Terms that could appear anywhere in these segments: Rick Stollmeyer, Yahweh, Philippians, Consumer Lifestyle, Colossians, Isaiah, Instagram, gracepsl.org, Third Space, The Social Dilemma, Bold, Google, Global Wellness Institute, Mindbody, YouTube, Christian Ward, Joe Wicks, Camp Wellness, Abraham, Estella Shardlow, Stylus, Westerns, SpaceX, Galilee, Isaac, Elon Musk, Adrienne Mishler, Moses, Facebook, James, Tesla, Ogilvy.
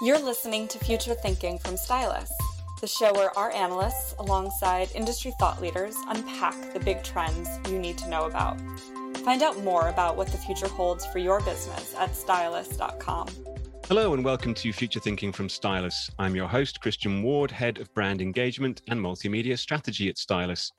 You're listening to Future Thinking from Stylus, the show where our analysts, alongside industry thought leaders, unpack the big trends you need to know about. Find out more about what the future holds for your business at stylus.com. Hello and welcome to Future Thinking from Stylus. I'm your host, Christian Ward, Head of Brand Engagement and Multimedia Strategy at Stylus.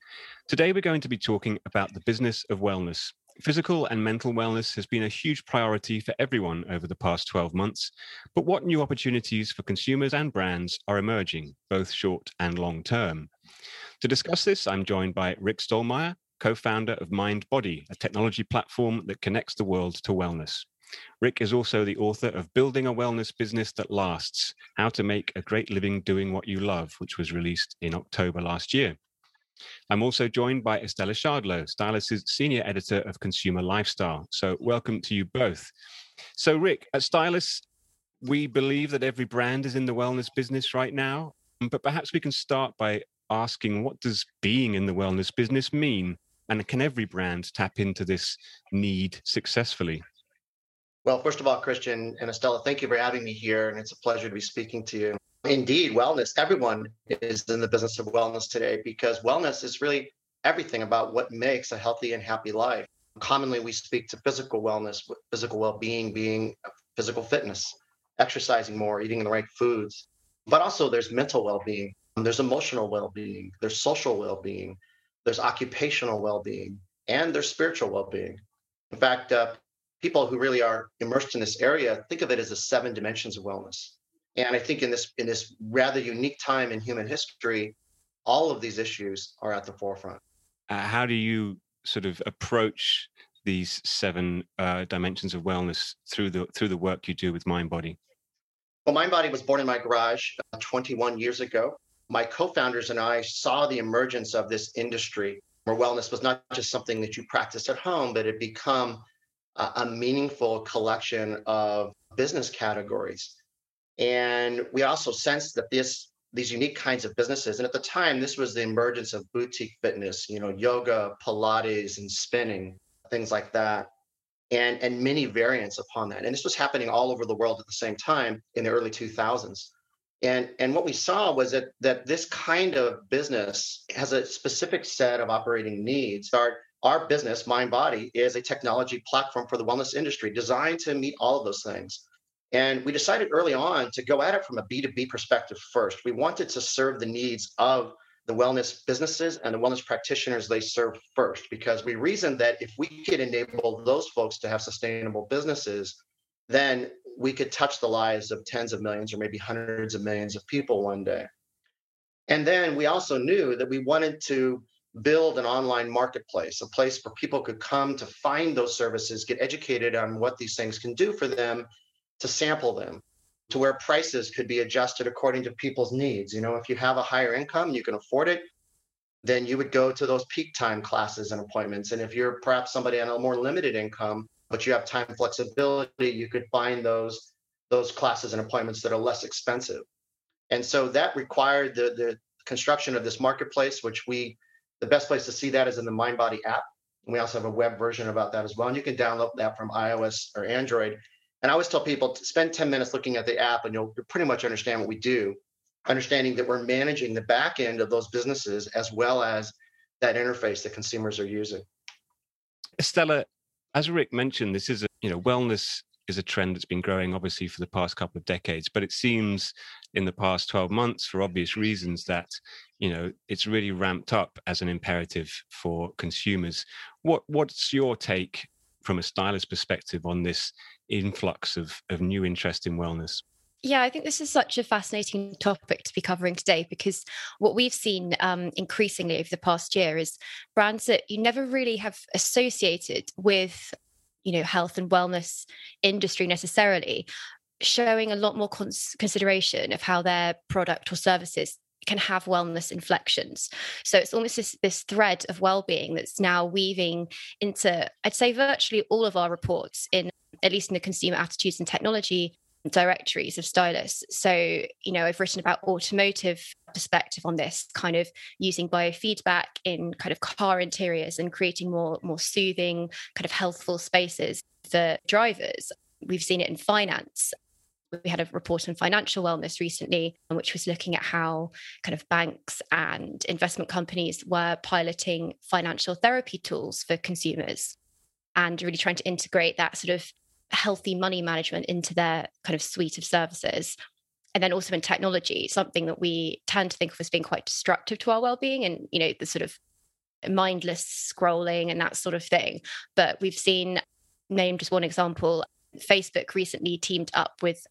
Today we're going to be talking about the business of wellness. Physical and mental wellness has been a huge priority for everyone over the past 12 months, but what new opportunities for consumers and brands are emerging, both short and long term? To discuss this, I'm joined by Rick Stollmeyer, co-founder of Mindbody, a technology platform that connects the world to wellness. Rick is also the author of Building a Wellness Business That Lasts, How to Make a Great Living Doing What You Love, which was released in October last year. I'm also joined by Estella Shardlow, Stylus's Senior Editor of Consumer Lifestyle. So welcome to you both. So Rick, at Stylus, we believe that every brand is in the wellness business right now, but perhaps we can start by asking, what does being in the wellness business mean? And can every brand tap into this need successfully? Well, first of all, Christian and Estella, thank you for having me here, and it's a pleasure to be speaking to you. Indeed, wellness, everyone is in the business of wellness today because wellness is really everything about what makes a healthy and happy life. Commonly, we speak to physical wellness, physical well-being being physical fitness, exercising more, eating the right foods. But also there's mental well-being, there's emotional well-being, there's social well-being, there's occupational well-being, and there's spiritual well-being. In fact, people who really are immersed in this area think of it as the 7 dimensions of wellness. And I think in this rather unique time in human history, all of these issues are at the forefront. How do you sort of approach these 7 dimensions of wellness through the work you do with Mindbody? Well, Mindbody was born in my garage 21 years ago. My co-founders and I saw the emergence of this industry where wellness was not just something that you practiced at home, but it become a meaningful collection of business categories. And we also sensed that these unique kinds of businesses, and at the time, this was the emergence of boutique fitness, yoga, Pilates, and spinning, things like that, and many variants upon that. And this was happening all over the world at the same time in the early 2000s. And what we saw was that this kind of business has a specific set of operating needs. Our business, Mindbody, is a technology platform for the wellness industry designed to meet all of those things. And we decided early on to go at it from a B2B perspective first. We wanted to serve the needs of the wellness businesses and the wellness practitioners they serve first, because we reasoned that if we could enable those folks to have sustainable businesses, then we could touch the lives of tens of millions or maybe hundreds of millions of people one day. And then we also knew that we wanted to build an online marketplace, a place where people could come to find those services, get educated on what these things can do for them, to sample them, to where prices could be adjusted according to people's needs. If you have a higher income, you can afford it, then you would go to those peak time classes and appointments. And if you're perhaps somebody on a more limited income, but you have time flexibility, you could find those classes and appointments that are less expensive. And so that required the construction of this marketplace, the best place to see that is in the Mindbody app. And we also have a web version about that as well. And you can download that from iOS or Android. And I always tell people to spend 10 minutes looking at the app and you'll pretty much understand what we do, understanding that we're managing the back end of those businesses as well as that interface that consumers are using. Estella, as Rick mentioned, this is wellness is a trend that's been growing obviously for the past couple of decades, but it seems in the past 12 months, for obvious reasons, that it's really ramped up as an imperative for consumers. What's your take from a stylist perspective on this influx of new interest in wellness? Yeah, I think this is such a fascinating topic to be covering today, because what we've seen increasingly over the past year is brands that you never really have associated with health and wellness industry necessarily, showing a lot more consideration of how their product or services can have wellness inflections. So it's almost this thread of well-being that's now weaving into, I'd say, virtually all of our reports, at least in the consumer attitudes and technology directories of Stylus. So, I've written about automotive perspective on this, kind of using biofeedback in kind of car interiors and creating more soothing, kind of healthful spaces for drivers. We've seen it in finance. We had a report on financial wellness recently, which was looking at how kind of banks and investment companies were piloting financial therapy tools for consumers and really trying to integrate that sort of healthy money management into their kind of suite of services. And then also in technology, something that we tend to think of as being quite destructive to our well-being and, you know, the sort of mindless scrolling and that sort of thing. But we've seen, name just one example, Facebook recently teamed up with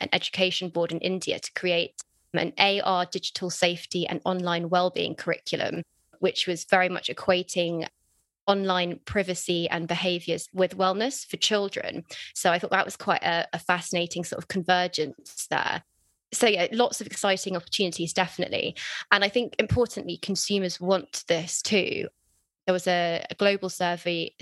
an education board in India to create an AR digital safety and online wellbeing curriculum, which was very much equating online privacy and behaviours with wellness for children. So I thought that was quite a fascinating sort of convergence there. So yeah, lots of exciting opportunities, definitely. And I think importantly, consumers want this too. There was a global survey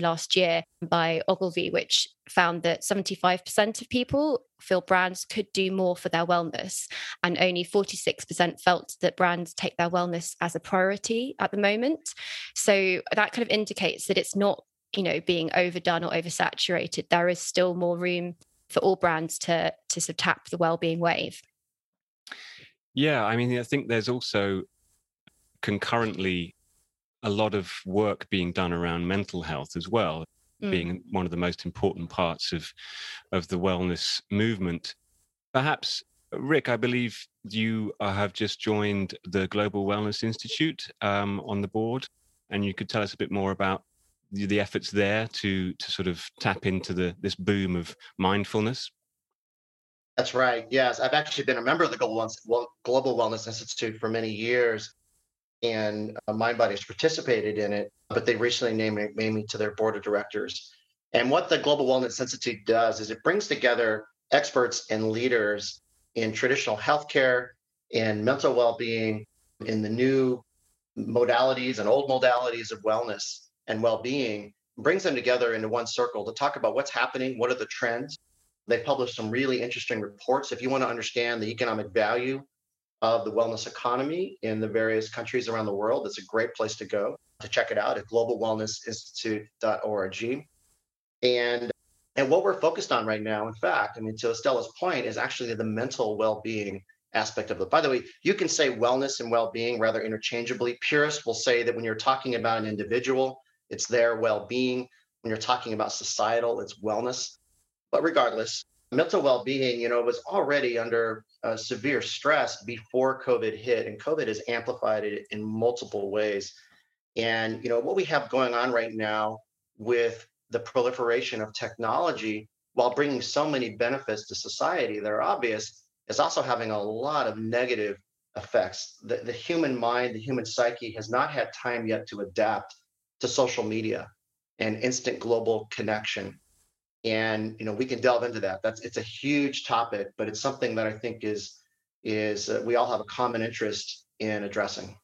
last year by Ogilvy, which found that 75% of people feel brands could do more for their wellness, and only 46% felt that brands take their wellness as a priority at the moment. So that kind of indicates that it's not, you know, being overdone or oversaturated. There is still more room for all brands to sort of tap the wellbeing wave. Yeah, I mean, I think there's also concurrently a lot of work being done around mental health as well, being one of the most important parts of the wellness movement. Perhaps, Rick, I believe you have just joined the Global Wellness Institute on the board, and you could tell us a bit more about the efforts there to sort of tap into this boom of mindfulness. That's right. Yes, I've actually been a member of the Global Wellness Institute for many years, and Mindbody has participated in it, but they recently named me to their board of directors. And what the Global Wellness Institute does is it brings together experts and leaders in traditional healthcare and mental well-being, in the new modalities and old modalities of wellness and well-being, brings them together into one circle to talk about what's happening, what are the trends. They publish some really interesting reports. If you want to understand the economic value of the wellness economy in the various countries around the world, it's a great place to go to check it out at globalwellnessinstitute.org. And what we're focused on right now, in fact, I mean, to Estella's point, is actually the mental well-being aspect of it. By the way, you can say wellness and well-being rather interchangeably. Purists will say that when you're talking about an individual, it's their well-being. When you're talking about societal, it's wellness. But regardless, mental well-being, you know, was already under severe stress before COVID hit, and COVID has amplified it in multiple ways. And, you know, what we have going on right now with the proliferation of technology, while bringing so many benefits to society that are obvious, is also having a lot of negative effects. The human mind, the human psyche has not had time yet to adapt to social media and instant global connection. And, you know, we can delve into that. It's a huge topic, but it's something that I think is we all have a common interest in addressing.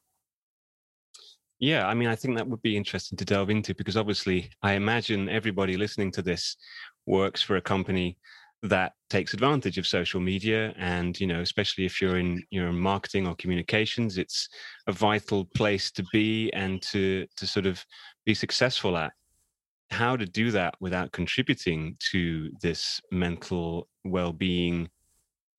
Yeah, I mean, I think that would be interesting to delve into, because obviously I imagine everybody listening to this works for a company that takes advantage of social media. And, you know, especially if you're in marketing or communications, it's a vital place to be and to sort of be successful at. How to do that without contributing to this mental well-being,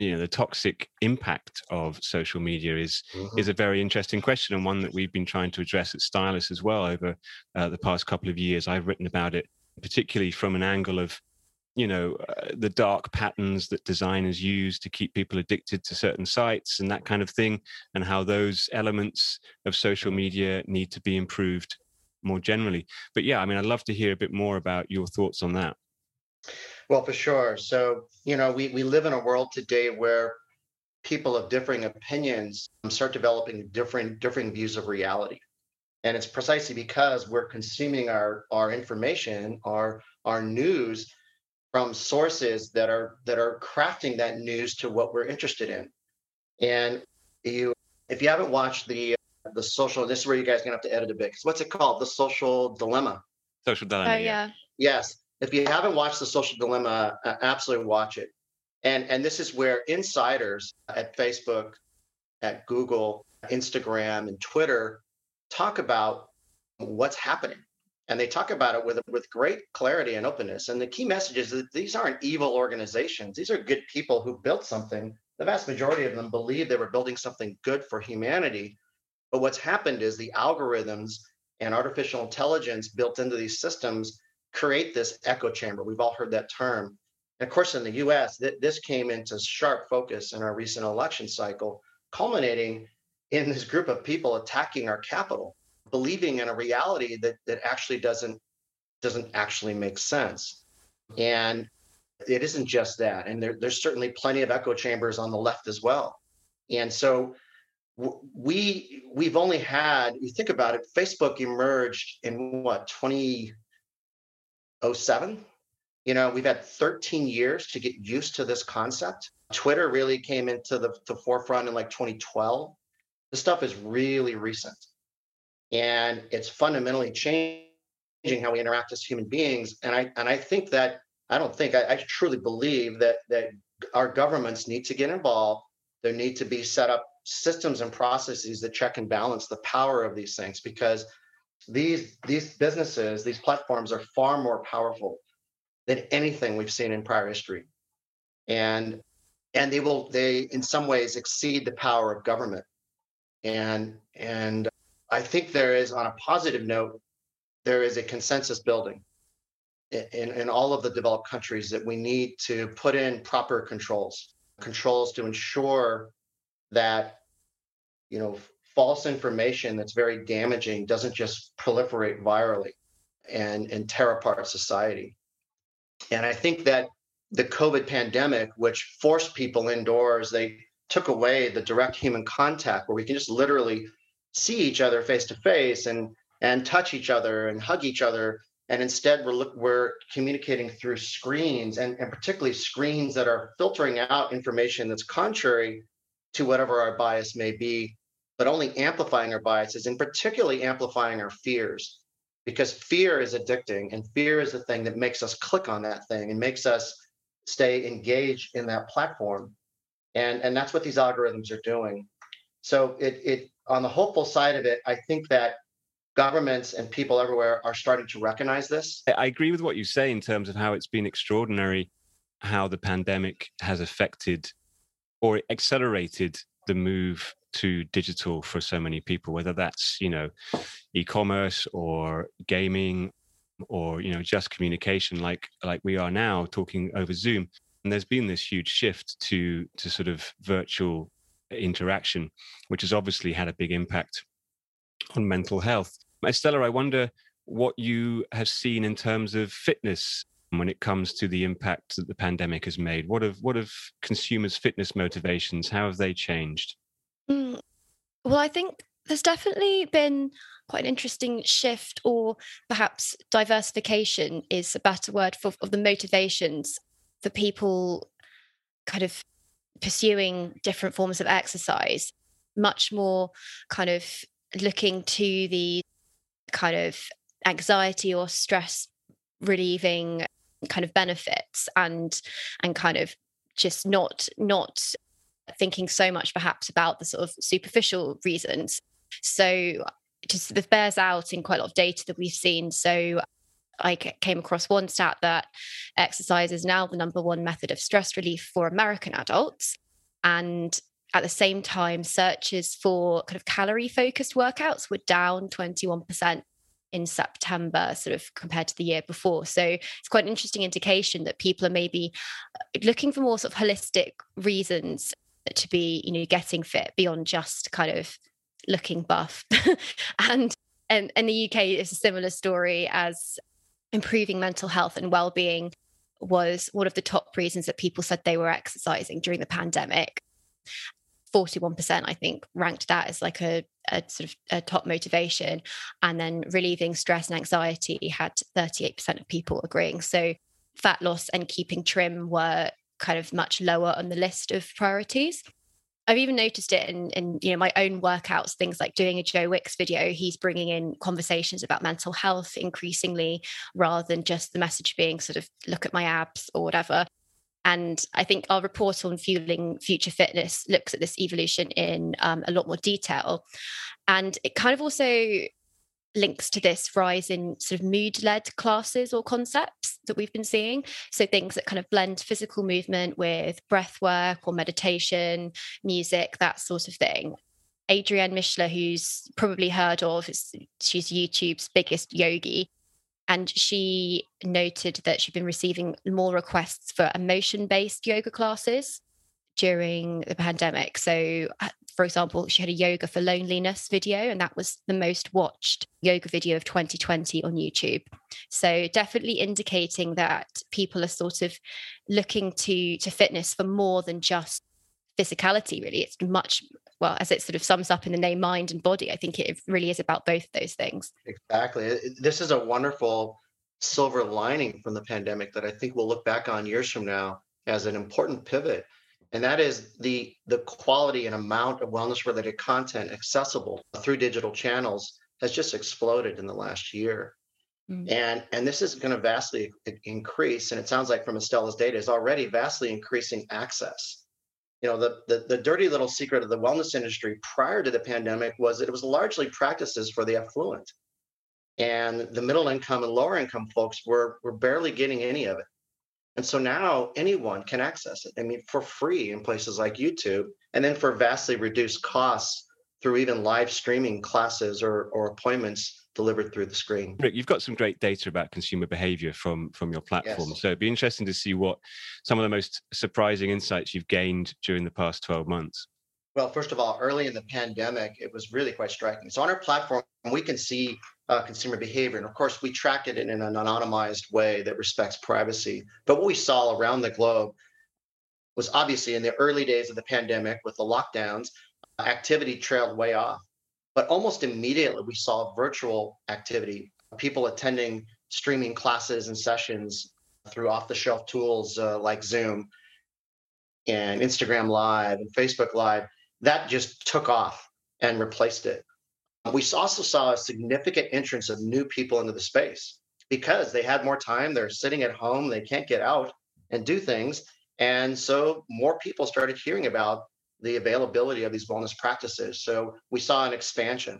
you know, the toxic impact of social media is a very interesting question, and one that we've been trying to address at Stylus as well over the past couple of years. I've written about it, particularly from an angle of, you know, the dark patterns that designers use to keep people addicted to certain sites and that kind of thing, and how those elements of social media need to be improved more generally. But yeah, I mean, I'd love to hear a bit more about your thoughts on that. Well, for sure. So, you know, we live in a world today where people of differing opinions start developing differing views of reality. And it's precisely because we're consuming our information, our news from sources that are crafting that news to what we're interested in. And if you haven't watched the social, this is where you guys are going to have to edit a bit. What's it called? The Social Dilemma. Social Dilemma. Oh, yeah. Yes. If you haven't watched The Social Dilemma, absolutely watch it. And this is where insiders at Facebook, at Google, Instagram, and Twitter talk about what's happening And they talk about it with great clarity and openness. And the key message is that these aren't evil organizations. These are good people who built something. The vast majority of them believe they were building something good for humanity. But what's happened is the algorithms and artificial intelligence built into these systems create this echo chamber. We've all heard that term. And of course, in the US, this came into sharp focus in our recent election cycle, culminating in this group of people attacking our capital, believing in a reality that actually doesn't actually make sense. And it isn't just that. And there's certainly plenty of echo chambers on the left as well. And so we've only had, you think about it, Facebook emerged in what, 2007? You know, we've had 13 years to get used to this concept. Twitter really came into the forefront in like 2012. This stuff is really recent. And it's fundamentally changing how we interact as human beings. I truly believe that our governments need to get involved. There need to be set up systems and processes that check and balance the power of these things, because these businesses, these platforms are far more powerful than anything we've seen in prior history. And they in some ways exceed the power of government. And I think there is, on a positive note, there is a consensus building in all of the developed countries that we need to put in proper controls to ensure that, you know, false information that's very damaging doesn't just proliferate virally and tear apart society. And I think that the COVID pandemic, which forced people indoors, they took away the direct human contact where we can just literally see each other face to face and touch each other and hug each other. And instead we're communicating through screens and particularly screens that are filtering out information that's contrary to whatever our bias may be, but only amplifying our biases and particularly amplifying our fears. Because fear is addicting, and fear is the thing that makes us click on that thing and makes us stay engaged in that platform. And that's what these algorithms are doing. So it on the hopeful side of it, I think that governments and people everywhere are starting to recognize this. I agree with what you say in terms of how it's been extraordinary, how the pandemic has affected or accelerated the move to digital for so many people, whether that's, you know, e-commerce or gaming or, you know, just communication like we are now talking over Zoom. And there's been this huge shift to sort of virtual interaction, which has obviously had a big impact on mental health. Estella, I wonder what you have seen in terms of fitness when it comes to the impact that the pandemic has made. What have consumers' fitness motivations, how have they changed? Well, I think there's definitely been quite an interesting shift, or perhaps diversification is a better word for the motivations for people kind of pursuing different forms of exercise, much more kind of looking to the kind of anxiety or stress relieving kind of benefits and kind of just not thinking so much perhaps about the sort of superficial reasons. So just this bears out in quite a lot of data that we've seen. So I came across one stat that exercise is now the number one method of stress relief for American adults. And at the same time, searches for kind of calorie-focused workouts were down 21% in September, sort of compared to the year before. So it's quite an interesting indication that people are maybe looking for more sort of holistic reasons to be, you know, getting fit beyond just kind of looking buff. And in the UK, it's a similar story, as improving mental health and well-being was one of the top reasons that people said they were exercising during the pandemic. 41%, I think, ranked that as like a sort of a top motivation. And then relieving stress and anxiety had 38% of people agreeing. So fat loss and keeping trim were kind of much lower on the list of priorities. I've even noticed it in you know, my own workouts, things like doing a Joe Wicks video. He's bringing in conversations about mental health increasingly, rather than just the message being sort of look at my abs or whatever. And I think our report on Fueling Future Fitness looks at this evolution in a lot more detail. And it kind of also links to this rise in sort of mood-led classes or concepts that we've been seeing. So things that kind of blend physical movement with breath work or meditation, music, that sort of thing. Adrienne Mishler, who's probably heard of, she's YouTube's biggest yogi. And she noted that she'd been receiving more requests for emotion-based yoga classes during the pandemic. So, for example, she had a yoga for loneliness video, and that was the most watched yoga video of 2020 on YouTube. So definitely indicating that people are sort of looking to fitness for more than just physicality, really. It's much, well, as it sort of sums up in the name, mind and body, I think it really is about both those things. Exactly. This is a wonderful silver lining from the pandemic that I think we'll look back on years from now as an important pivot. And that is the quality and amount of wellness-related content accessible through digital channels has just exploded in the last year. Mm-hmm. And this is going to vastly increase, and it sounds like from Estella's data, is already vastly increasing access. You know, the dirty little secret of the wellness industry prior to the pandemic was that it was largely practices for the affluent. And the middle income and lower income folks were barely getting any of it. And so now anyone can access it. I mean, for free in places like YouTube, and then for vastly reduced costs through even live streaming classes or appointments delivered through the screen. Rick, you've got some great data about consumer behavior from your platform. Yes. So it'd be interesting to see what some of the most surprising insights you've gained during the past 12 months. Well, first of all, early in the pandemic, it was really quite striking. So on our platform, we can see consumer behavior. And of course, we track it in an anonymized way that respects privacy. But what we saw around the globe was obviously in the early days of the pandemic with the lockdowns, activity trailed way off. But almost immediately, we saw virtual activity, people attending streaming classes and sessions through off-the-shelf tools like Zoom and Instagram Live and Facebook Live. That just took off and replaced it. We also saw a significant entrance of new people into the space because they had more time. They're sitting at home. They can't get out and do things. And so more people started hearing about the availability of these wellness practices. So we saw an expansion.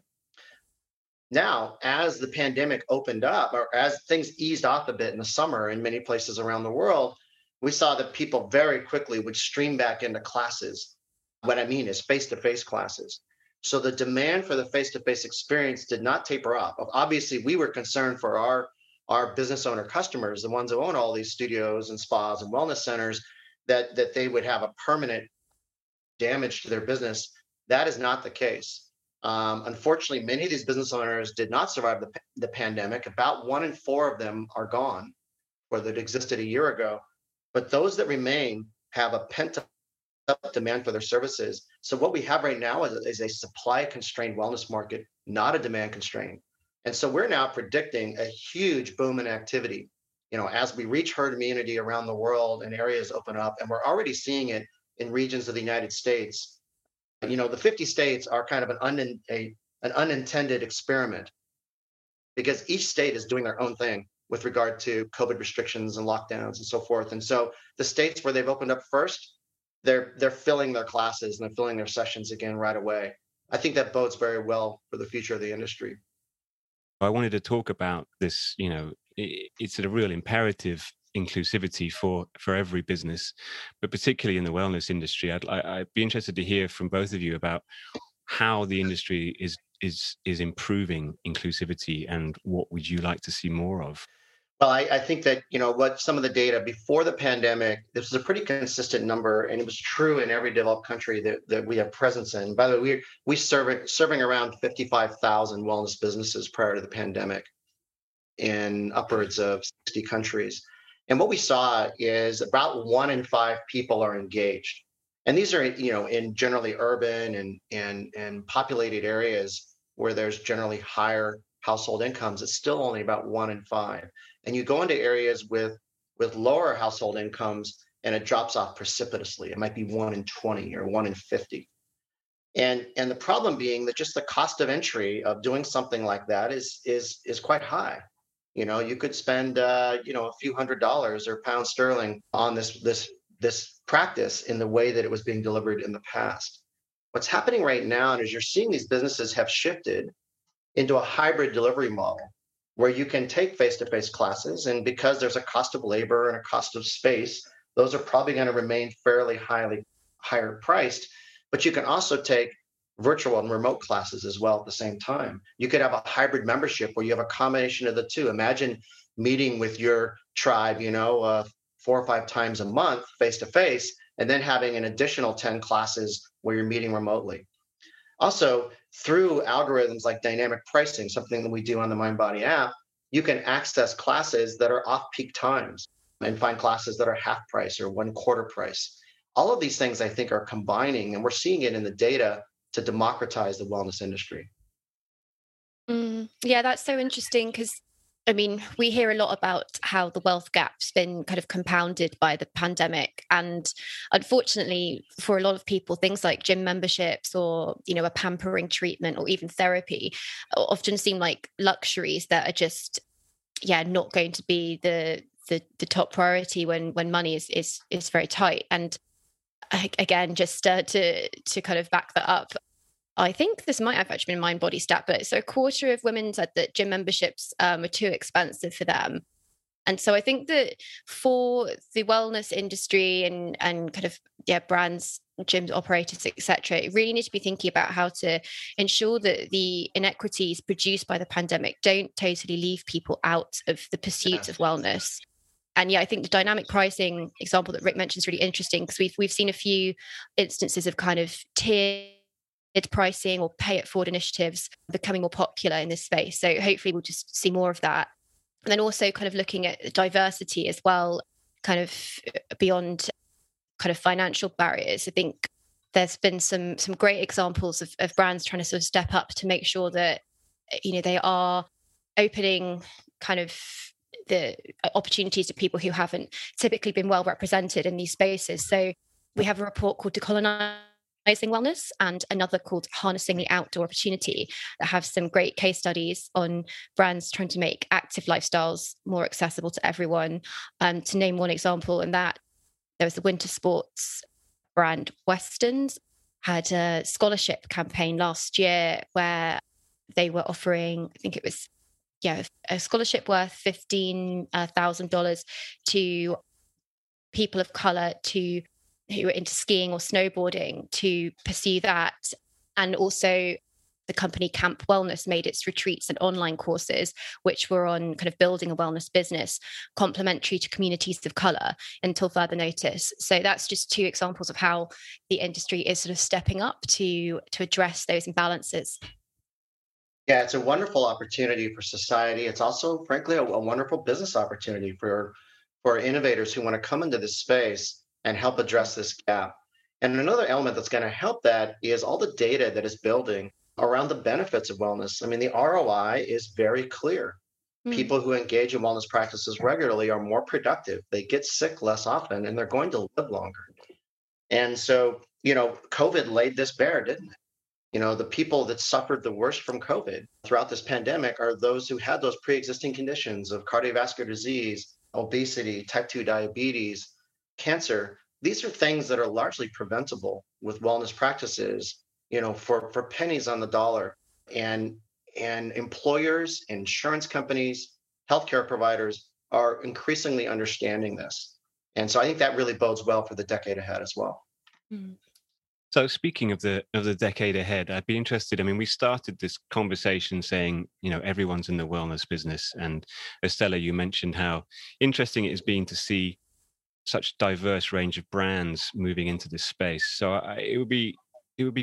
Now, as the pandemic opened up, or as things eased off a bit in the summer in many places around the world, we saw that people very quickly would stream back into classes. What I mean is face-to-face classes. So the demand for the face-to-face experience did not taper off. Obviously, we were concerned for our business owner customers, the ones who own all these studios and spas and wellness centers, that they would have a permanent damage to their business. That is not the case. Unfortunately, many of these business owners did not survive the pandemic. About 1 in 4 of them are gone, or that existed a year ago. But those that remain have a pent-up demand for their services. So what we have right now is a supply-constrained wellness market, not a demand-constrained. And so we're now predicting a huge boom in activity, you know, as we reach herd immunity around the world and areas open up, and we're already seeing it in regions of the United States. You know, the 50 states are kind of an unintended experiment because each state is doing their own thing with regard to COVID restrictions and lockdowns and so forth. And so the states where they've opened up first, they're filling their classes and they're filling their sessions again right away. I think that bodes very well for the future of the industry. I wanted to talk about this, you know, it's a real imperative inclusivity for every business, but particularly in the wellness industry. I'd be interested to hear from both of you about how the industry is improving inclusivity and what would you like to see more of? Well, I think that, you know, what some of the data before the pandemic, this was a pretty consistent number, and it was true in every developed country that we have presence in. By the way, we serving around 55,000 wellness businesses prior to the pandemic in upwards of 60 countries. And what we saw is about 1 in 5 people are engaged. And these are, you know, in generally urban and populated areas where there's generally higher household incomes. It's still only about 1 in 5. And you go into areas with lower household incomes and it drops off precipitously. It might be 1 in 20 or 1 in 50. And the problem being that just the cost of entry of doing something like that is quite high. You know, you could spend, a few $100s or pounds sterling on this practice in the way that it was being delivered in the past. What's happening right now is you're seeing these businesses have shifted into a hybrid delivery model where you can take face-to-face classes. And because there's a cost of labor and a cost of space, those are probably going to remain fairly higher priced. But you can also take virtual and remote classes as well at the same time. You could have a hybrid membership where you have a combination of the two. Imagine meeting with your tribe, 4 or 5 times a month face-to-face, and then having an additional 10 classes where you're meeting remotely. Also, through algorithms like dynamic pricing, something that we do on the Mindbody app, you can access classes that are off-peak times and find classes that are half price or 1/4 price. All of these things, I think, are combining, and we're seeing it in the data to democratize the wellness industry. Yeah, that's so interesting because, I mean, we hear a lot about how the wealth gap's been kind of compounded by the pandemic. And unfortunately, for a lot of people, things like gym memberships or, a pampering treatment or even therapy often seem like luxuries that are just, not going to be the top priority when money is very tight. And again, just to kind of back that up, I think this might have actually been a Mindbody stat, but so a quarter of women said that gym memberships are too expensive for them. And so I think that for the wellness industry and kind of brands, gyms, operators, etc., you really need to be thinking about how to ensure that the inequities produced by the pandemic don't totally leave people out of the pursuit of wellness. And I think the dynamic pricing example that Rick mentioned is really interesting because we've seen a few instances of kind of tiered pricing or pay it forward initiatives becoming more popular in this space. So hopefully we'll just see more of that. And then also kind of looking at diversity as well, kind of beyond kind of financial barriers. I think there's been some great examples of brands trying to sort of step up to make sure that, they are opening kind of the opportunities to people who haven't typically been well represented in these spaces. So we have a report called Decolonizing Wellness and another called Harnessing the Outdoor Opportunity that have some great case studies on brands trying to make active lifestyles more accessible to everyone. To name one example, and that there was the winter sports brand Westerns had a scholarship campaign last year where they were offering, I think it was a scholarship worth $15,000 to people of colour who were into skiing or snowboarding to pursue that. And also the company Camp Wellness made its retreats and online courses, which were on kind of building a wellness business, complementary to communities of colour until further notice. So that's just two examples of how the industry is sort of stepping up to address those imbalances. Yeah, it's a wonderful opportunity for society. It's also, frankly, a wonderful business opportunity for innovators who want to come into this space and help address this gap. And another element that's going to help that is all the data that is building around the benefits of wellness. I mean, the ROI is very clear. People who engage in wellness practices regularly are more productive. They get sick less often, and they're going to live longer. And so, COVID laid this bare, didn't it? The people that suffered the worst from COVID throughout this pandemic are those who had those pre-existing conditions of cardiovascular disease, obesity, type 2 diabetes, cancer. These are things that are largely preventable with wellness practices, for pennies on the dollar. And employers, insurance companies, healthcare providers are increasingly understanding this. And so I think that really bodes well for the decade ahead as well. Mm-hmm. So speaking of the decade ahead, I'd be interested. I mean, we started this conversation saying, everyone's in the wellness business. And Estella, you mentioned how interesting it has been to see such diverse range of brands moving into this space. So it would be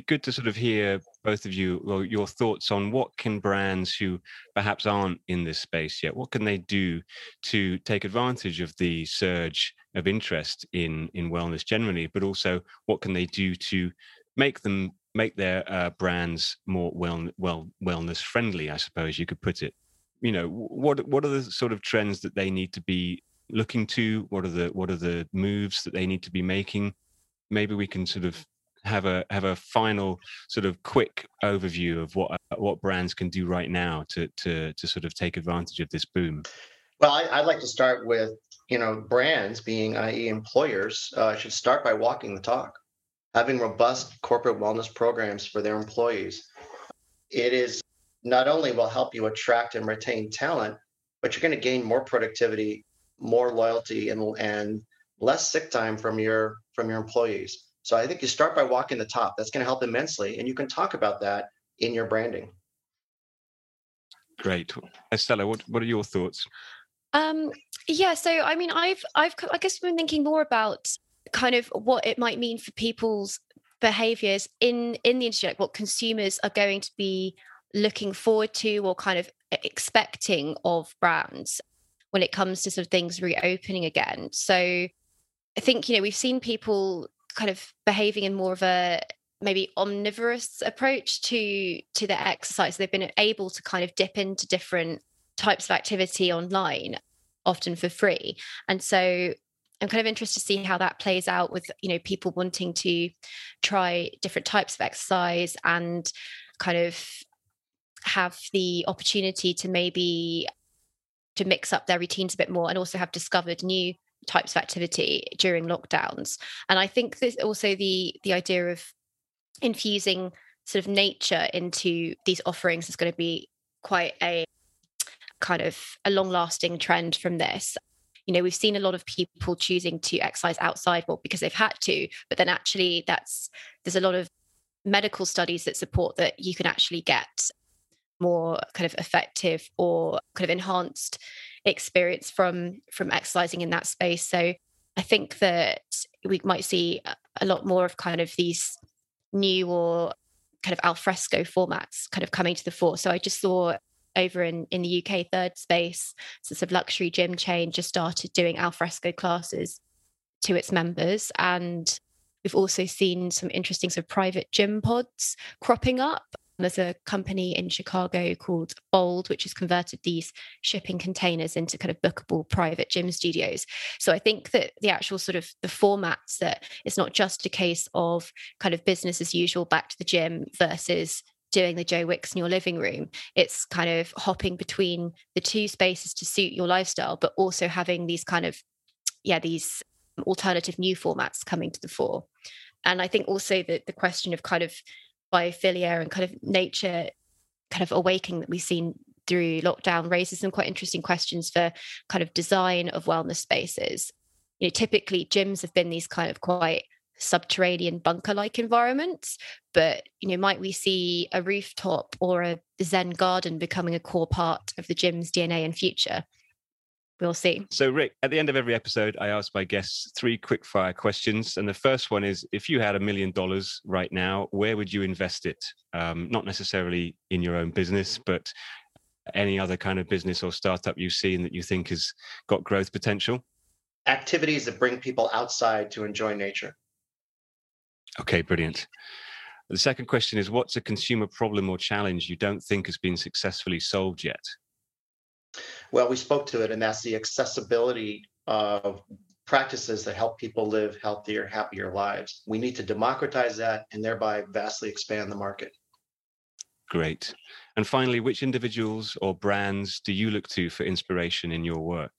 good to sort of hear both of you, well, your thoughts on what can brands who perhaps aren't in this space yet, what can they do to take advantage of the surge of interest in wellness generally, but also what can they do to make their brands more wellness friendly, I suppose you could put it. What are the sort of trends that they need to be looking to? What are the moves that they need to be making? Maybe we can sort of have a final sort of quick overview of what brands can do right now to sort of take advantage of this boom. Well, I'd like to start with, brands being, i.e. employers, should start by walking the talk, having robust corporate wellness programs for their employees. It is not only will help you attract and retain talent, but you're going to gain more productivity, more loyalty, and less sick time from your employees. So I think you start by walking the top. That's going to help immensely. And you can talk about that in your branding. Great. Estella, what are your thoughts? I guess I've been thinking more about kind of what it might mean for people's behaviors in the industry, like what consumers are going to be looking forward to or kind of expecting of brands when it comes to sort of things reopening again. So I think, you know, we've seen people kind of behaving in more of a maybe omnivorous approach to their exercise. So they've been able to kind of dip into different types of activity online, often for free. And so I'm kind of interested to see how that plays out with, you know, people wanting to try different types of exercise and kind of have the opportunity to maybe to mix up their routines a bit more and also have discovered new types of activity during lockdowns. And I think there's also the idea of infusing sort of nature into these offerings is going to be quite a kind of a long-lasting trend from this. You know, we've seen a lot of people choosing to exercise outside, well, because they've had to, but then actually there's a lot of medical studies that support that you can actually get more kind of effective or kind of enhanced experience from exercising in that space. So I think that we might see a lot more of kind of these new or kind of alfresco formats kind of coming to the fore. So I just saw over in the UK, Third Space, sort of luxury gym chain, just started doing alfresco classes to its members. And we've also seen some interesting sort of private gym pods cropping up. There's a company in Chicago called Bold, which has converted these shipping containers into kind of bookable private gym studios. So I think that the actual sort of the formats, that it's not just a case of kind of business as usual, back to the gym versus doing the Joe Wicks in your living room. It's kind of hopping between the two spaces to suit your lifestyle, but also having these kind of, these alternative new formats coming to the fore. And I think also that the question of kind of biophilia and kind of nature kind of awakening that we've seen through lockdown raises some quite interesting questions for kind of design of wellness spaces. You know, typically gyms have been these kind of quite subterranean bunker-like environments, but, you know, might we see a rooftop or a Zen garden becoming a core part of the gym's DNA in future? We'll see. So, Rick, at the end of every episode, I ask my guests 3 quick fire questions. And the first one is, if you had $1 million right now, where would you invest it? Not necessarily in your own business, but any other kind of business or startup you've seen that you think has got growth potential? Activities that bring people outside to enjoy nature. Okay, brilliant. The second question is, what's a consumer problem or challenge you don't think has been successfully solved yet? Well, we spoke to it, and that's the accessibility of practices that help people live healthier, happier lives. We need to democratize that and thereby vastly expand the market. Great. And finally, which individuals or brands do you look to for inspiration in your work?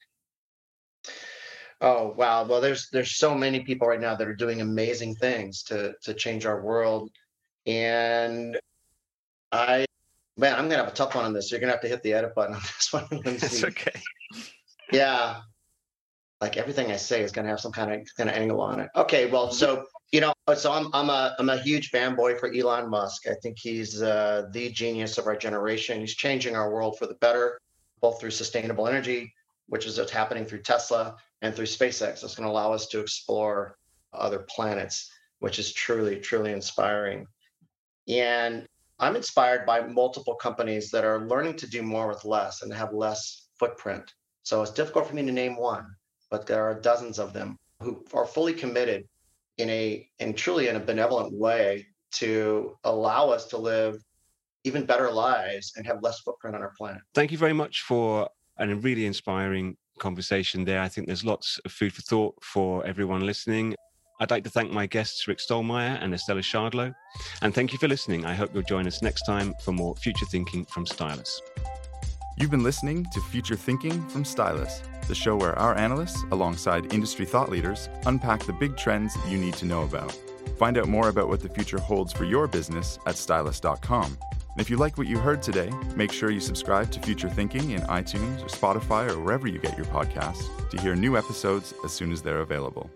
Oh, wow. Well, there's so many people right now that are doing amazing things to change our world. And I'm going to have a tough one on this. You're going to have to hit the edit button on this one. That's okay. Yeah. Like everything I say is going to have some kind of angle on it. Okay. Well, so, you know, so I'm a huge fanboy for Elon Musk. I think he's the genius of our generation. He's changing our world for the better, both through sustainable energy, which is what's happening through Tesla, and through SpaceX. It's going to allow us to explore other planets, which is truly, truly inspiring. And I'm inspired by multiple companies that are learning to do more with less and have less footprint. So it's difficult for me to name one, but there are dozens of them who are fully committed in a benevolent way to allow us to live even better lives and have less footprint on our planet. Thank you very much for a really inspiring conversation there. I think there's lots of food for thought for everyone listening. I'd like to thank my guests, Rick Stollmeyer and Estella Shardlow. And thank you for listening. I hope you'll join us next time for more Future Thinking from Stylus. You've been listening to Future Thinking from Stylus, the show where our analysts, alongside industry thought leaders, unpack the big trends you need to know about. Find out more about what the future holds for your business at stylus.com. And if you like what you heard today, make sure you subscribe to Future Thinking in iTunes or Spotify or wherever you get your podcasts to hear new episodes as soon as they're available.